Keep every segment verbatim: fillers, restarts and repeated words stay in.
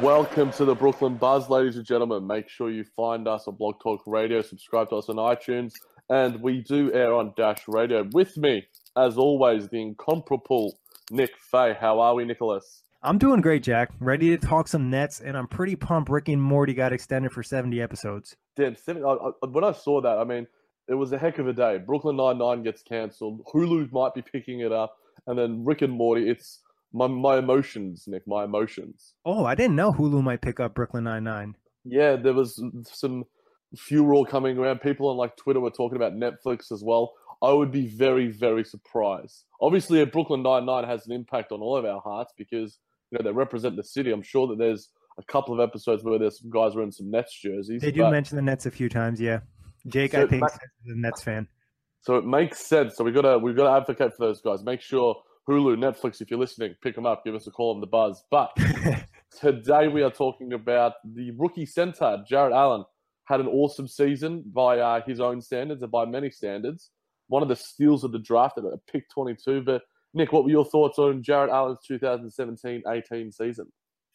Welcome to the Brooklyn Buzz, ladies and gentlemen. Make sure you find us on Blog Talk Radio, subscribe to us on iTunes, and we do air on Dash Radio. With me, as always, the incomparable Nick Fay. How are we, Nicholas? I'm doing great, Jack. Ready to talk some Nets, and I'm pretty pumped Rick and Morty got extended for seventy episodes. Damn, seventy, I, I, when I saw that, I mean, it was a heck of a day. Brooklyn Nine-Nine gets cancelled, Hulu might be picking it up, and then Rick and Morty, it's... My my emotions, Nick, my emotions. Oh, I didn't know Hulu might pick up Brooklyn Nine-Nine. Yeah, there was some furor coming around. People on like Twitter were talking about Netflix as well. I would be very, very surprised. Obviously, a Brooklyn Nine-Nine has an impact on all of our hearts because you know they represent the city. I'm sure that there's a couple of episodes where there's some guys wearing some Nets jerseys. They do but... mention the Nets a few times, yeah. Jake, so I think, ma- is a Nets fan. So it makes sense. So we gotta we've got to advocate for those guys. Make sure. Hulu, Netflix, if you're listening, pick them up. Give us a call on the Buzz. But today we are talking about the rookie center, Jarrett Allen. Had an awesome season by uh, his own standards and by many standards. One of the steals of the draft at pick twenty-two. But, Nick, what were your thoughts on Jarrett Allen's twenty seventeen eighteen season?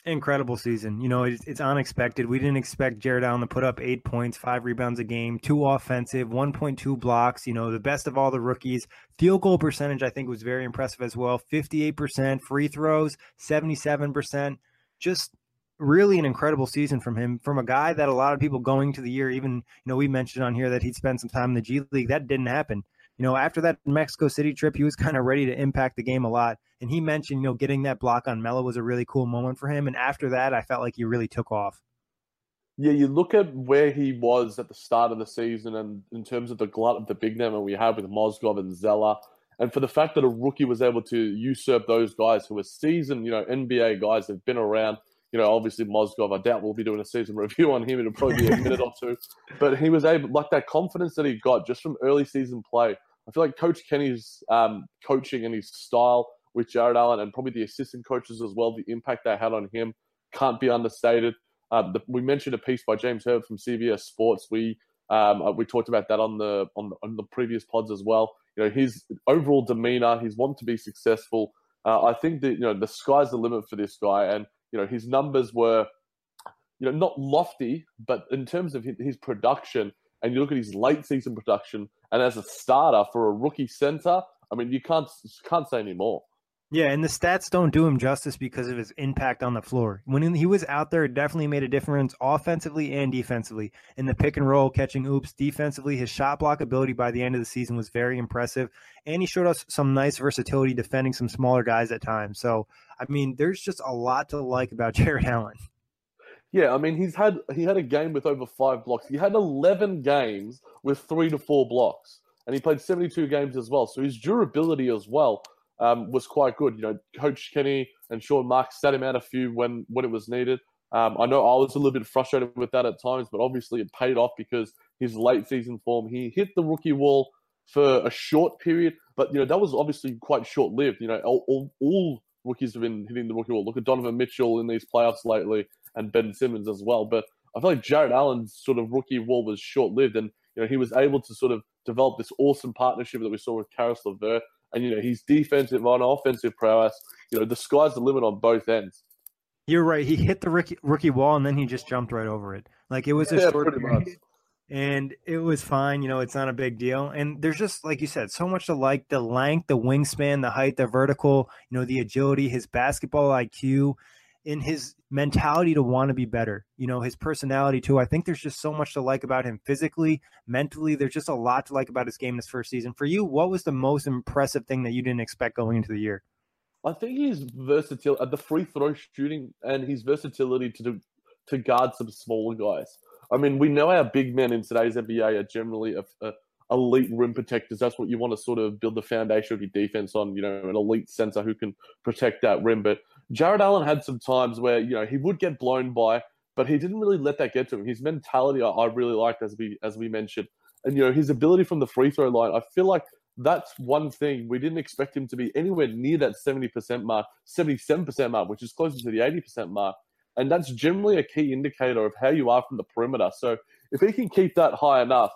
Incredible season. You know, it's, it's unexpected. We didn't expect Jarrett Allen to put up eight points, five rebounds a game, two offensive, one point two blocks, you know, the best of all the rookies. Field goal percentage, I think, was very impressive as well. fifty-eight percent, free throws, seventy-seven percent. Just really an incredible season from him, from a guy that a lot of people going to the year, even, you know, we mentioned on here that he'd spent some time in the G League. That didn't happen. You know, after that Mexico City trip, he was kind of ready to impact the game a lot. And he mentioned, you know, getting that block on Melo was a really cool moment for him. And after that, I felt like he really took off. Yeah, you look at where he was at the start of the season and in terms of the glut of the big name that we had with Mozgov and Zeller. And for the fact that a rookie was able to usurp those guys who were seasoned, you know, N B A guys that have been around. You know, obviously Mozgov, I doubt we'll be doing a season review on him. It'll probably be a minute or two. But he was able, like that confidence that he got just from early season play. I feel like Coach Kenny's um, coaching and his style with Jarrett Allen and probably the assistant coaches as well, the impact they had on him can't be understated. Um, the, we mentioned a piece by James Herb from C B S Sports. We um, we talked about that on the, on the on the previous pods as well. You know, his overall demeanor, his want to be successful. Uh, I think that you know the sky's the limit for this guy, and you know his numbers were, you know, not lofty, but in terms of his production. And you look at his late season production, and as a starter for a rookie center, I mean, you can't can't say any more. Yeah, and the stats don't do him justice because of his impact on the floor. When he was out there, it definitely made a difference offensively and defensively. In the pick and roll, catching oops, defensively, his shot block ability by the end of the season was very impressive. And he showed us some nice versatility defending some smaller guys at times. So, I mean, there's just a lot to like about Jarrett Allen. Yeah, I mean, he's had he had a game with over five blocks. He had eleven games with three to four blocks, and he played seventy-two games as well. So his durability as well um, was quite good. You know, Coach Kenny and Sean Marks sat him out a few when, when it was needed. Um, I know I was a little bit frustrated with that at times, but obviously it paid off because his late season form, he hit the rookie wall for a short period, but, you know, that was obviously quite short-lived. You know, all, all, all rookies have been hitting the rookie wall. Look at Donovan Mitchell in these playoffs lately and Ben Simmons as well. But I feel like Jarrett Allen's sort of rookie wall was short-lived, and, you know, he was able to sort of develop this awesome partnership that we saw with Caris LeVert. And, you know, his defensive and offensive prowess, you know, the sky's the limit on both ends. You're right. He hit the rookie, rookie wall, and then he just jumped right over it. Like, it was a yeah, short period. Much. And it was fine. You know, it's not a big deal. And there's just, like you said, so much to like. The length, the wingspan, the height, the vertical, you know, the agility, his basketball I Q, and his mentality to want to be better. You know, his personality, too. I think there's just so much to like about him physically, mentally. There's just a lot to like about his game this first season. For you, what was the most impressive thing that you didn't expect going into the year? I think he's versatile at the free throw shooting and his versatility to do, to guard some smaller guys. I mean, we know our big men in today's N B A are generally a, a elite rim protectors. That's what you want to sort of build the foundation of your defense on, you know, an elite center who can protect that rim. But Jarrett Allen had some times where, you know, he would get blown by, but he didn't really let that get to him. His mentality I, I really liked, as we as we mentioned. And, you know, his ability from the free throw line, I feel like, that's one thing. We didn't expect him to be anywhere near that seventy percent mark, seventy-seven percent mark, which is closer to the eighty percent mark. And that's generally a key indicator of how you are from the perimeter. So if he can keep that high enough,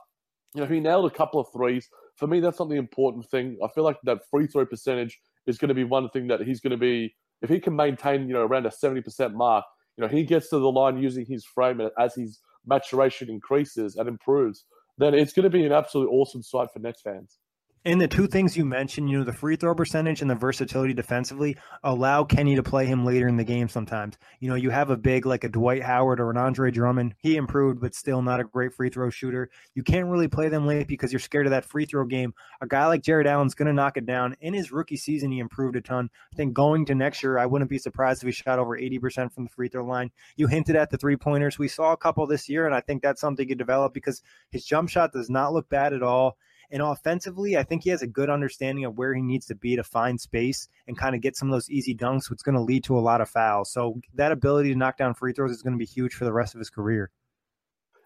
you know, he nailed a couple of threes. For me, that's not the important thing. I feel like that free throw percentage is going to be one thing that he's going to be, if he can maintain, you know, around a seventy percent mark, you know, he gets to the line using his frame, and as his maturation increases and improves, then it's going to be an absolutely awesome sight for Nets fans. And the two things you mentioned, you know, the free throw percentage and the versatility defensively, allow Kenny to play him later in the game sometimes. You know, you have a big like a Dwight Howard or an Andre Drummond. He improved, but still not a great free throw shooter. You can't really play them late because you're scared of that free throw game. A guy like Jarrett Allen's going to knock it down. In his rookie season, he improved a ton. I think going to next year, I wouldn't be surprised if he shot over eighty percent from the free throw line. You hinted at the three-pointers. We saw a couple this year, and I think that's something he developed because his jump shot does not look bad at all. And offensively, I think he has a good understanding of where he needs to be to find space and kind of get some of those easy dunks, which is going to lead to a lot of fouls. So that ability to knock down free throws is going to be huge for the rest of his career.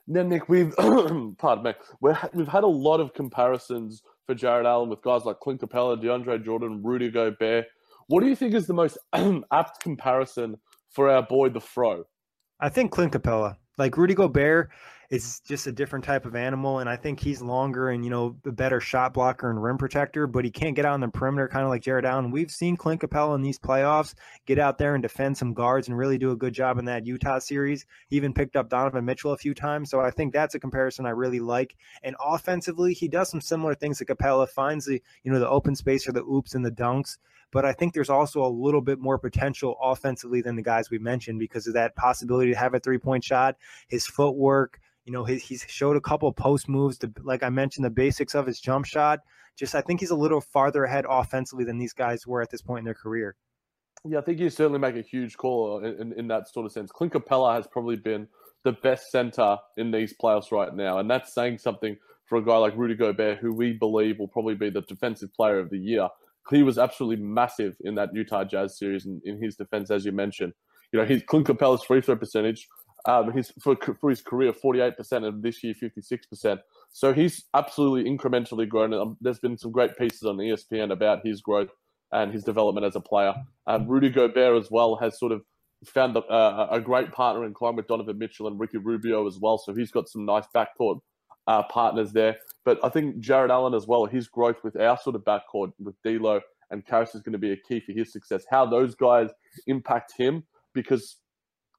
Now, Nick, we've pardon me, we've had a lot of comparisons for Jarrett Allen with guys like Clint Capella, DeAndre Jordan, Rudy Gobert. What do you think is the most apt comparison for our boy, the Fro? I think Clint Capella. Like, Rudy Gobert is just a different type of animal, and I think he's longer and, you know, a better shot blocker and rim protector, but he can't get out on the perimeter, kind of like Jarrett Allen. We've seen Clint Capella in these playoffs get out there and defend some guards and really do a good job in that Utah series. He even picked up Donovan Mitchell a few times, so I think that's a comparison I really like. And offensively, he does some similar things to Capella, finds the, you know, the open space or the oops and the dunks. But I think there's also a little bit more potential offensively than the guys we mentioned because of that possibility to have a three-point shot, his footwork. You know, he, he's showed a couple of post moves, to, like I mentioned, the basics of his jump shot. Just I think he's a little farther ahead offensively than these guys were at this point in their career. Yeah, I think you certainly make a huge call in, in, in that sort of sense. Clint Capella has probably been the best center in these playoffs right now, and that's saying something for a guy like Rudy Gobert, who we believe will probably be the defensive player of the year. He was absolutely massive in that Utah Jazz series in, in his defense, as you mentioned. You know, his Clint Capella's free throw percentage, um, his for, for his career, forty-eight percent, and this year, fifty-six percent. So he's absolutely incrementally grown. Um, there's been some great pieces on E S P N about his growth and his development as a player. Um, Rudy Gobert as well has sort of found a, a, a great partner in crime with Donovan Mitchell and Ricky Rubio as well. So he's got some nice backcourt Uh, partners there. But I think Jarrett Allen as well, his growth with our sort of backcourt with D'Lo and Caris is going to be a key for his success, how those guys impact him, because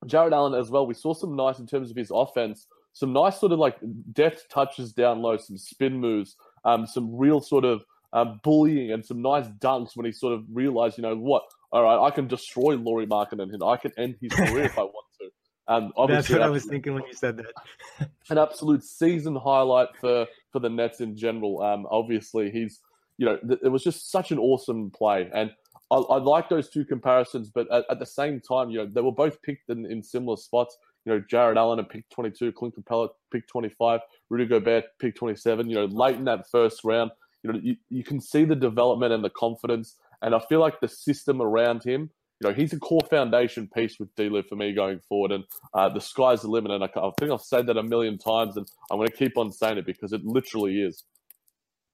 Jarrett Allen as well, we saw some nice, in terms of his offense, some nice sort of like depth touches down low, some spin moves, um, some real sort of um, bullying and some nice dunks when he sort of realized, you know what, all right, I can destroy Lauri Markkanen and I can end his career if I want to. Um, That's what I was thinking when you said that. An absolute season highlight for, for the Nets in general. Um, obviously, he's, you know, th- it was just such an awesome play. And I, I like those two comparisons, but at, at the same time, you know, they were both picked in, in similar spots. You know, Jarrett Allen at pick twenty-two, Clint Capella pick twenty-five, Rudy Gobert pick twenty-seven. You know, late in that first round, you know, you, you can see the development and the confidence. And I feel like the system around him, you know, he's a core foundation piece with D-Liv for me going forward. And uh, the sky's the limit. And I, I think I've said that a million times, and I'm going to keep on saying it because it literally is.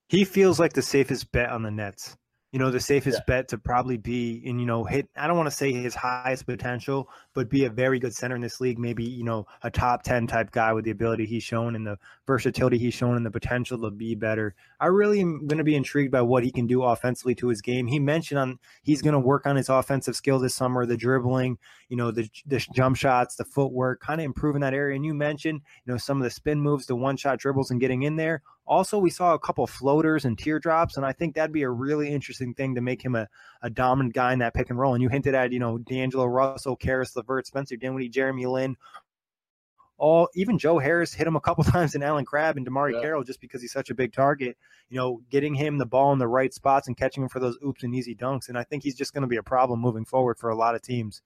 He feels like the safest bet on the Nets. You know, the safest yeah. bet to probably be in, you know, hit, I don't want to say his highest potential, but be a very good center in this league. Maybe, you know, a top ten type guy with the ability he's shown and the versatility he's shown and the potential to be better. I really am going to be intrigued by what he can do offensively to his game. He mentioned on he's going to work on his offensive skill this summer, the dribbling, you know, the, the jump shots, the footwork, kind of improving that area. And you mentioned, you know, some of the spin moves, the one-shot dribbles and getting in there. Also, we saw a couple floaters and teardrops, and I think that'd be a really interesting thing to make him a, a dominant guy in that pick and roll. And you hinted at, you know, D'Angelo Russell, Caris LeVert, Spencer Dinwiddie, Jeremy Lin, all even Joe Harris hit him a couple times, and Allen Crabbe and Damari yeah. Carroll just because he's such a big target. You know, getting him the ball in the right spots and catching him for those oops and easy dunks. And I think he's just going to be a problem moving forward for a lot of teams.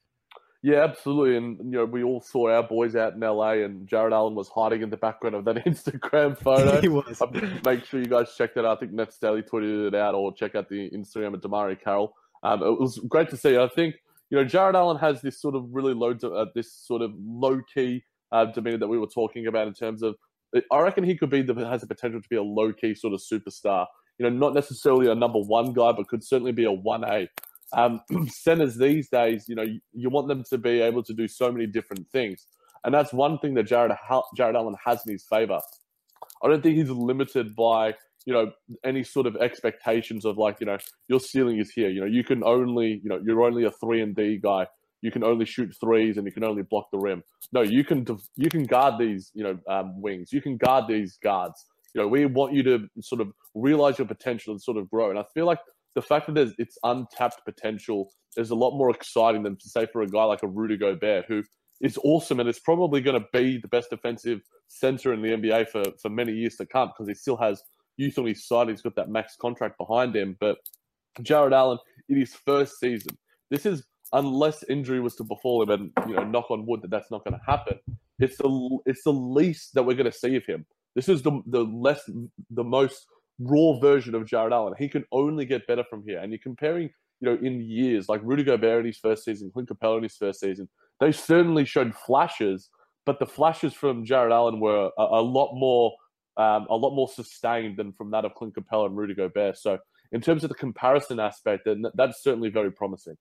Yeah, absolutely. And, you know, we all saw our boys out in L A, and Jarrett Allen was hiding in the background of that Instagram photo. He was. Um, make sure you guys check that out. I think Nets Daily tweeted it out, or check out the Instagram at Damari Carroll. Um, it was great to see. I think, you know, Jarrett Allen has this sort of really low, uh, this sort of low-key uh, demeanor that we were talking about in terms of, I reckon he could be, the, has the potential to be a low-key sort of superstar. You know, not necessarily a number one guy, but could certainly be a one A. Um, centers these days, you know, you, you want them to be able to do so many different things. And that's one thing that Jarrett, Jarrett Allen has in his favor. I don't think he's limited by, you know, any sort of expectations of like, you know, your ceiling is here. You know, you can only, you know, you're only a three and D guy. You can only shoot threes and you can only block the rim. No, you can, you can guard these, you know, um, wings. You can guard these guards. You know, we want you to sort of realize your potential and sort of grow. And I feel like the fact that there's, it's untapped potential is a lot more exciting than, say, for a guy like a Rudy Gobert, who is awesome and is probably going to be the best defensive center in the N B A for, for many years to come because he still has youth on his side. He's got that max contract behind him. But Jarrett Allen, in his first season, this is, unless injury was to befall him, and, you know, knock on wood that that's not going to happen, it's the, it's the least that we're going to see of him. This is the, the less, the most raw version of Jarrett Allen. He can only get better from here. And you're comparing, you know, in years, like Rudy Gobert in his first season, Clint Capella in his first season, they certainly showed flashes, but the flashes from Jarrett Allen were a, a lot more um, a lot more sustained than from that of Clint Capella and Rudy Gobert. So in terms of the comparison aspect, then that's certainly very promising.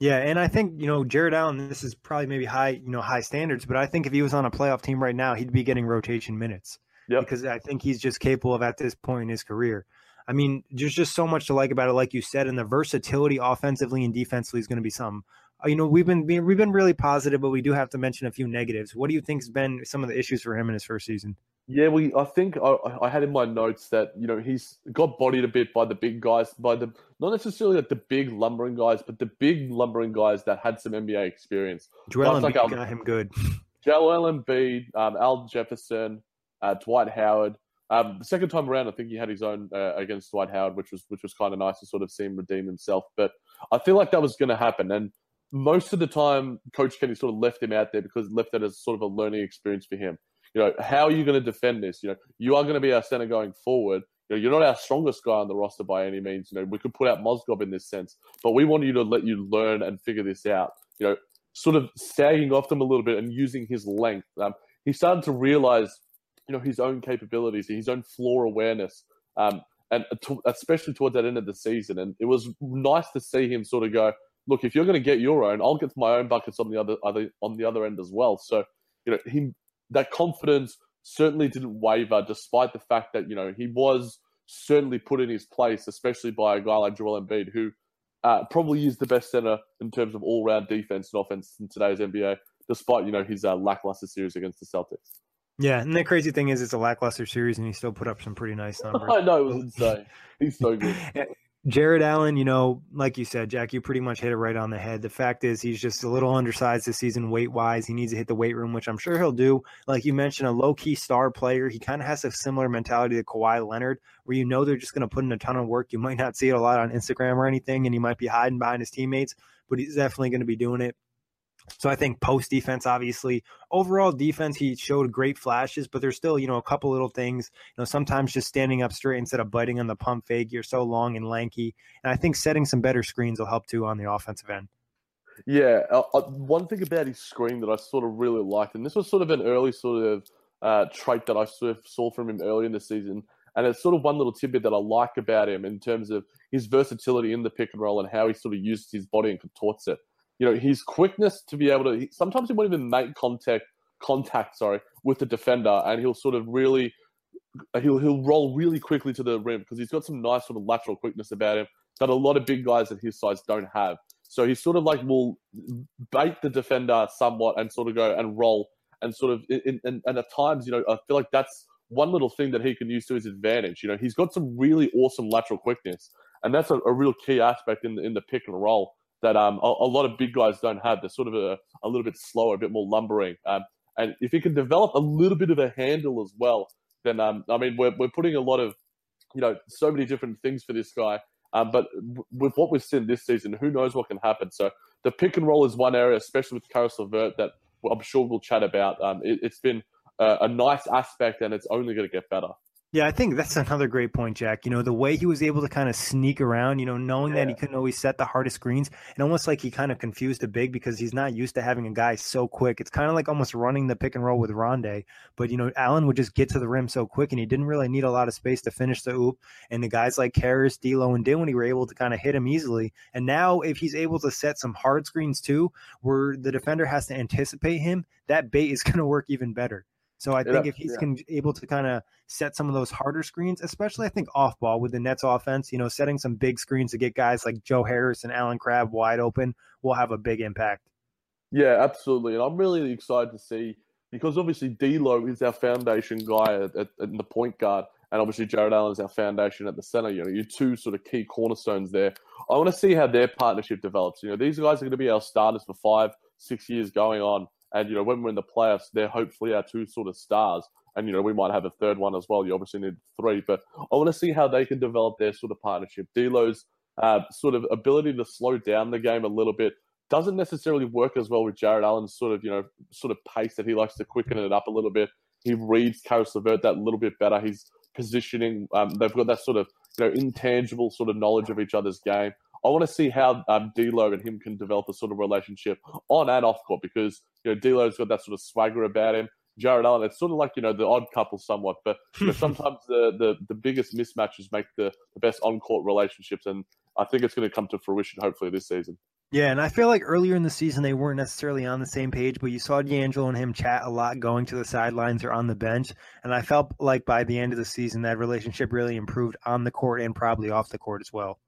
Yeah, and I think, you know, Jarrett Allen, this is probably maybe high, you know, high standards, but I think if he was on a playoff team right now, he'd be getting rotation minutes. Yep. Because I think he's just capable of at this point in his career. I mean, there's just so much to like about it, like you said, and the versatility offensively and defensively is going to be something. You know, we've been we've been really positive, but we do have to mention a few negatives. What do you think's been some of the issues for him in his first season? Yeah, we I think I, I had in my notes that, you know, he's got bodied a bit by the big guys, by the not necessarily like the big lumbering guys, but the big lumbering guys that had some N B A experience. Joel Embiid like got him good. Joel Embiid, um, Al Jefferson. Uh, Dwight Howard. Um, the second time around, I think he had his own uh, against Dwight Howard, which was which was kind of nice to sort of see him redeem himself. But I feel like that was going to happen. And most of the time, Coach Kenny sort of left him out there because left that as sort of a learning experience for him. You know, how are you going to defend this? You know, you are going to be our center going forward. You know, you're not our strongest guy on the roster by any means. You know, we could put out Mozgov in this sense, but we want you to let you learn and figure this out. You know, sort of sagging off them a little bit and using his length. Um, he started to realize, you know, his own capabilities, his own floor awareness, um, and to, especially towards that end of the season. And it was nice to see him sort of go, look, if you're going to get your own, I'll get my own buckets on the other, other on the other end as well. So, you know, he, that confidence certainly didn't waver, despite the fact that, you know, he was certainly put in his place, especially by a guy like Joel Embiid, who uh, probably is the best center in terms of all-round defense and offense in today's N B A, despite, you know, his uh, lackluster series against the Celtics. Yeah, and the crazy thing is it's a lackluster series, and he still put up some pretty nice numbers. I know, it was insane. He's so good. Jarrett Allen, you know, like you said, Jack, you pretty much hit it right on the head. The fact is he's just a little undersized this season weight-wise. He needs to hit the weight room, which I'm sure he'll do. Like you mentioned, a low-key star player. He kind of has a similar mentality to Kawhi Leonard, where you know they're just going to put in a ton of work. You might not see it a lot on Instagram or anything, and he might be hiding behind his teammates, but he's definitely going to be doing it. So I think post defense, obviously, overall defense, he showed great flashes, but there's still, you know, a couple little things, you know, sometimes just standing up straight instead of biting on the pump fake. You're so long and lanky. And I think setting some better screens will help too on the offensive end. Yeah. Uh, one thing about his screen that I sort of really liked, and this was sort of an early sort of uh, trait that I sort of saw from him early in the season. And it's sort of one little tidbit that I like about him in terms of his versatility in the pick and roll and how he sort of uses his body and contorts it. You know, his quickness to be able to – sometimes he won't even make contact, contact, sorry, with the defender, and he'll sort of really – he'll he'll roll really quickly to the rim because he's got some nice sort of lateral quickness about him that a lot of big guys at his size don't have. So he's sort of like will bait the defender somewhat and sort of go and roll and sort of – and and at times, you know, I feel like that's one little thing that he can use to his advantage. You know, he's got some really awesome lateral quickness, and that's a, a real key aspect in the, in the pick and roll that um, a, a lot of big guys don't have. They're sort of a, a little bit slower, a bit more lumbering. Um, and if he can develop a little bit of a handle as well, then, um, I mean, we're we're putting a lot of, you know, so many different things for this guy. Um, but w- with what we've seen this season, who knows what can happen. So the pick and roll is one area, especially with Caris LeVert, that I'm sure we'll chat about. Um, it, it's been a, a nice aspect, and it's only going to get better. Yeah, I think that's another great point, Jack. You know, the way he was able to kind of sneak around, you know, knowing yeah. that he couldn't always set the hardest screens, and almost like he kind of confused the big because he's not used to having a guy so quick. It's kind of like almost running the pick and roll with Rondé. But, you know, Allen would just get to the rim so quick, and he didn't really need a lot of space to finish the oop. And the guys like Caris, D'Lo, and Dinwiddie were able to kind of hit him easily. And now if he's able to set some hard screens too, where the defender has to anticipate him, that bait is going to work even better. So I think yeah, if he's yeah. can, able to kind of set some of those harder screens, especially I think off ball with the Nets offense, you know, setting some big screens to get guys like Joe Harris and Allen Crabbe wide open will have a big impact. Yeah, absolutely. And I'm really excited to see, because obviously D'Lo is our foundation guy at, at, at the point guard, and obviously Jarrett Allen is our foundation at the center. You know, your two sort of key cornerstones there. I want to see how their partnership develops. You know, these guys are going to be our starters for five, six years going on. And, you know, when we're in the playoffs, they're hopefully our two sort of stars. And, you know, we might have a third one as well. You obviously need three. But I want to see how they can develop their sort of partnership. D'Lo's uh, sort of ability to slow down the game a little bit doesn't necessarily work as well with Jarrett Allen's sort of, you know, sort of pace that he likes to quicken it up a little bit. He reads Caris LeVert that little bit better. He's positioning. Um, they've got that sort of, you know, intangible sort of knowledge of each other's game. I want to see how um, D'Lo and him can develop a sort of relationship on and off court, because, you know, D'Lo's got that sort of swagger about him. Jarrett Allen, it's sort of like, you know, the odd couple somewhat, but you know, sometimes the, the, the biggest mismatches make the, the best on-court relationships, and I think it's going to come to fruition hopefully this season. Yeah, and I feel like earlier in the season they weren't necessarily on the same page, but you saw D'Angelo and him chat a lot going to the sidelines or on the bench, and I felt like by the end of the season that relationship really improved on the court and probably off the court as well.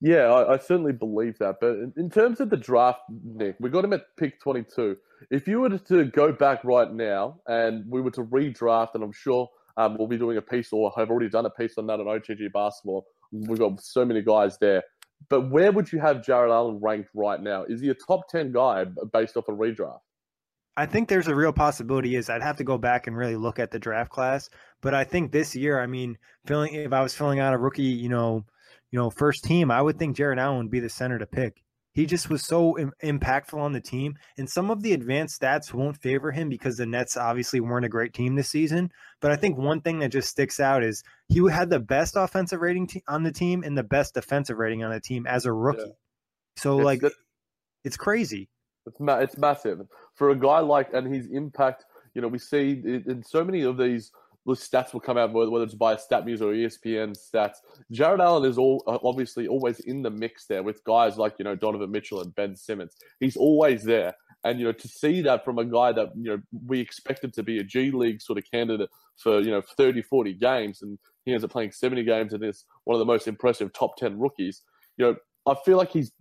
Yeah, I, I certainly believe that. But in, in terms of the draft, Nick, we got him at pick twenty-two. If you were to go back right now and we were to redraft, and I'm sure um, we'll be doing a piece, or I've already done a piece on that on O T G Basketball. We've got so many guys there. But where would you have Jarrett Allen ranked right now? Is he a top ten guy based off a redraft? I think there's a real possibility is I'd have to go back and really look at the draft class. But I think this year, I mean, filling if I was filling out a rookie, you know, You know, first team, I would think Jarrett Allen would be the center to pick. He just was so im- impactful on the team. And some of the advanced stats won't favor him because the Nets obviously weren't a great team this season. But I think one thing that just sticks out is he had the best offensive rating te- on the team and the best defensive rating on the team as a rookie. Yeah. So, it's, like, it's, it's crazy. It's, ma- it's massive. For a guy like, and his impact, you know, we see in, in so many of these the stats will come out, whether it's by StatMuse or E S P N stats. Jarrett Allen is all obviously always in the mix there with guys like, you know, Donovan Mitchell and Ben Simmons. He's always there. And, you know, to see that from a guy that, you know, we expected to be a G League sort of candidate for, you know, thirty, forty games, and he ends up playing seventy games and is one of the most impressive top ten rookies. You know, I feel like he's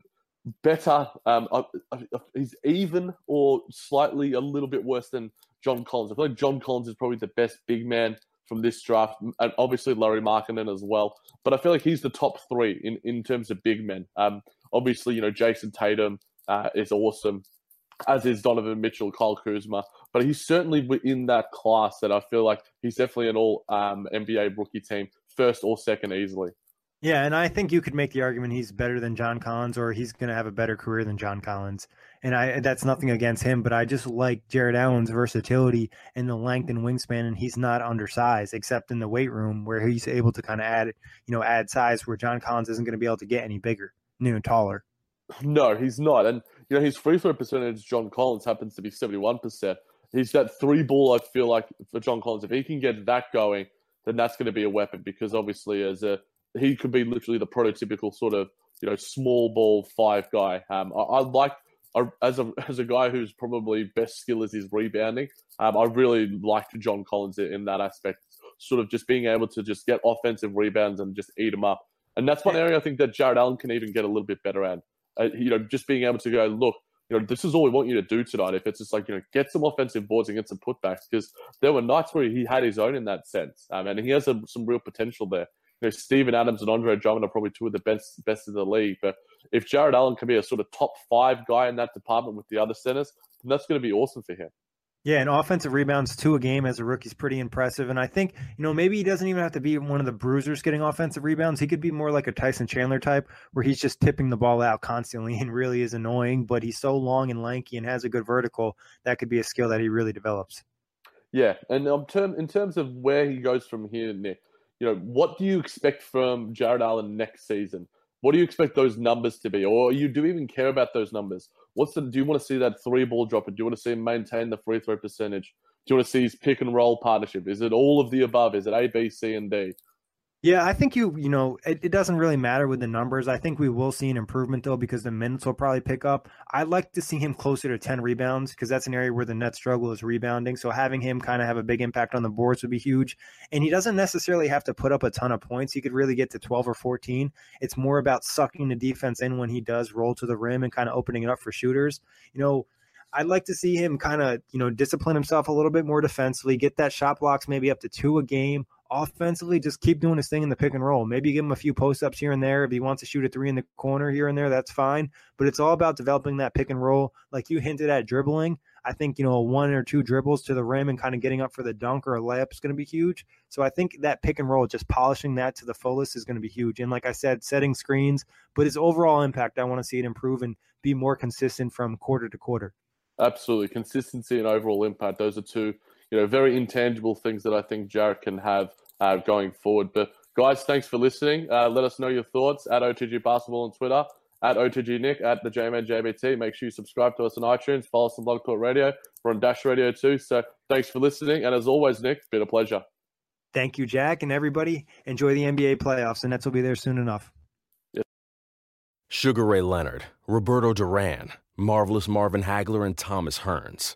better. Um, I, I, he's even or slightly a little bit worse than John Collins. I feel like John Collins is probably the best big man from this draft, and obviously Lauri Markkanen as well. But I feel like he's the top three in, in terms of big men. Um, obviously, you know, Jason Tatum uh, is awesome, as is Donovan Mitchell, Kyle Kuzma. But he's certainly within that class that I feel like he's definitely an all um, N B A rookie team, first or second easily. Yeah, and I think you could make the argument he's better than John Collins, or he's going to have a better career than John Collins. And I that's nothing against him, but I just like Jarrett Allen's versatility and the length and wingspan, and he's not undersized except in the weight room where he's able to kind of add, you know, add size where John Collins isn't going to be able to get any bigger, you know, taller. No, he's not. And, you know, his free throw percentage, John Collins, happens to be seventy-one percent. He's that three ball, I feel like, for John Collins. If he can get that going, then that's going to be a weapon because obviously as a he could be literally the prototypical sort of, you know, small ball five guy. Um, I, I like I, as a as a guy whose probably best skill is his rebounding. Um, I really liked John Collins in, in that aspect, sort of just being able to just get offensive rebounds and just eat them up. And that's one area I think that Jarrett Allen can even get a little bit better at. Uh, you know, just being able to go, look, you know, this is all we want you to do tonight. If it's just like, you know, get some offensive boards and get some putbacks, because there were nights where he had his own in that sense, um, and he has a, some real potential there. You know, Steven Adams and Andre Drummond are probably two of the best best in the league. But if Jarrett Allen can be a sort of top five guy in that department with the other centers, then that's going to be awesome for him. Yeah, and offensive rebounds to a game as a rookie is pretty impressive. And I think, you know, maybe he doesn't even have to be one of the bruisers getting offensive rebounds. He could be more like a Tyson Chandler type where he's just tipping the ball out constantly and really is annoying. But he's so long and lanky and has a good vertical. That could be a skill that he really develops. Yeah, and um, term, in terms of where he goes from here, Nick, you know, what do you expect from Jarrett Allen next season? What do you expect those numbers to be? Or you do even care about those numbers? What's the, do you want to see that three ball dropper? Do you want to see him maintain the free throw percentage? Do you want to see his pick and roll partnership? Is it all of the above? Is it A, B, C, and D? Yeah, I think you, you know, it, it doesn't really matter with the numbers. I think we will see an improvement, though, because the minutes will probably pick up. I'd like to see him closer to ten rebounds because that's an area where the Nets struggle is rebounding. So having him kind of have a big impact on the boards would be huge. And he doesn't necessarily have to put up a ton of points. He could really get to twelve or fourteen. It's more about sucking the defense in when he does roll to the rim and kind of opening it up for shooters. You know, I'd like to see him kind of, you know, discipline himself a little bit more defensively, get that shot blocks maybe up to two a game. Offensively, just keep doing his thing in the pick and roll. Maybe give him a few post-ups here and there. If he wants to shoot a three in the corner here and there, that's fine. But it's all about developing that pick and roll. Like you hinted at dribbling, I think, you know, one or two dribbles to the rim and kind of getting up for the dunk or a layup is going to be huge. So I think that pick and roll, just polishing that to the fullest is going to be huge. And like I said, setting screens. But his overall impact, I want to see it improve and be more consistent from quarter to quarter. Absolutely. Consistency and overall impact. Those are two, you know, very intangible things that I think Jarrett can have Uh, going forward. But guys, thanks for listening. Uh, let us know your thoughts at O T G Basketball on Twitter, at O T G Nick, at the J-Man J B T. Make sure you subscribe to us on iTunes, follow us on BlogTalkRadio. We're on Dash Radio too. So thanks for listening. And as always, Nick, been a pleasure. Thank you, Jack, and everybody. Enjoy the N B A playoffs. The Nets will be there soon enough. Yes. Sugar Ray Leonard, Roberto Duran, Marvelous Marvin Hagler, and Thomas Hearns.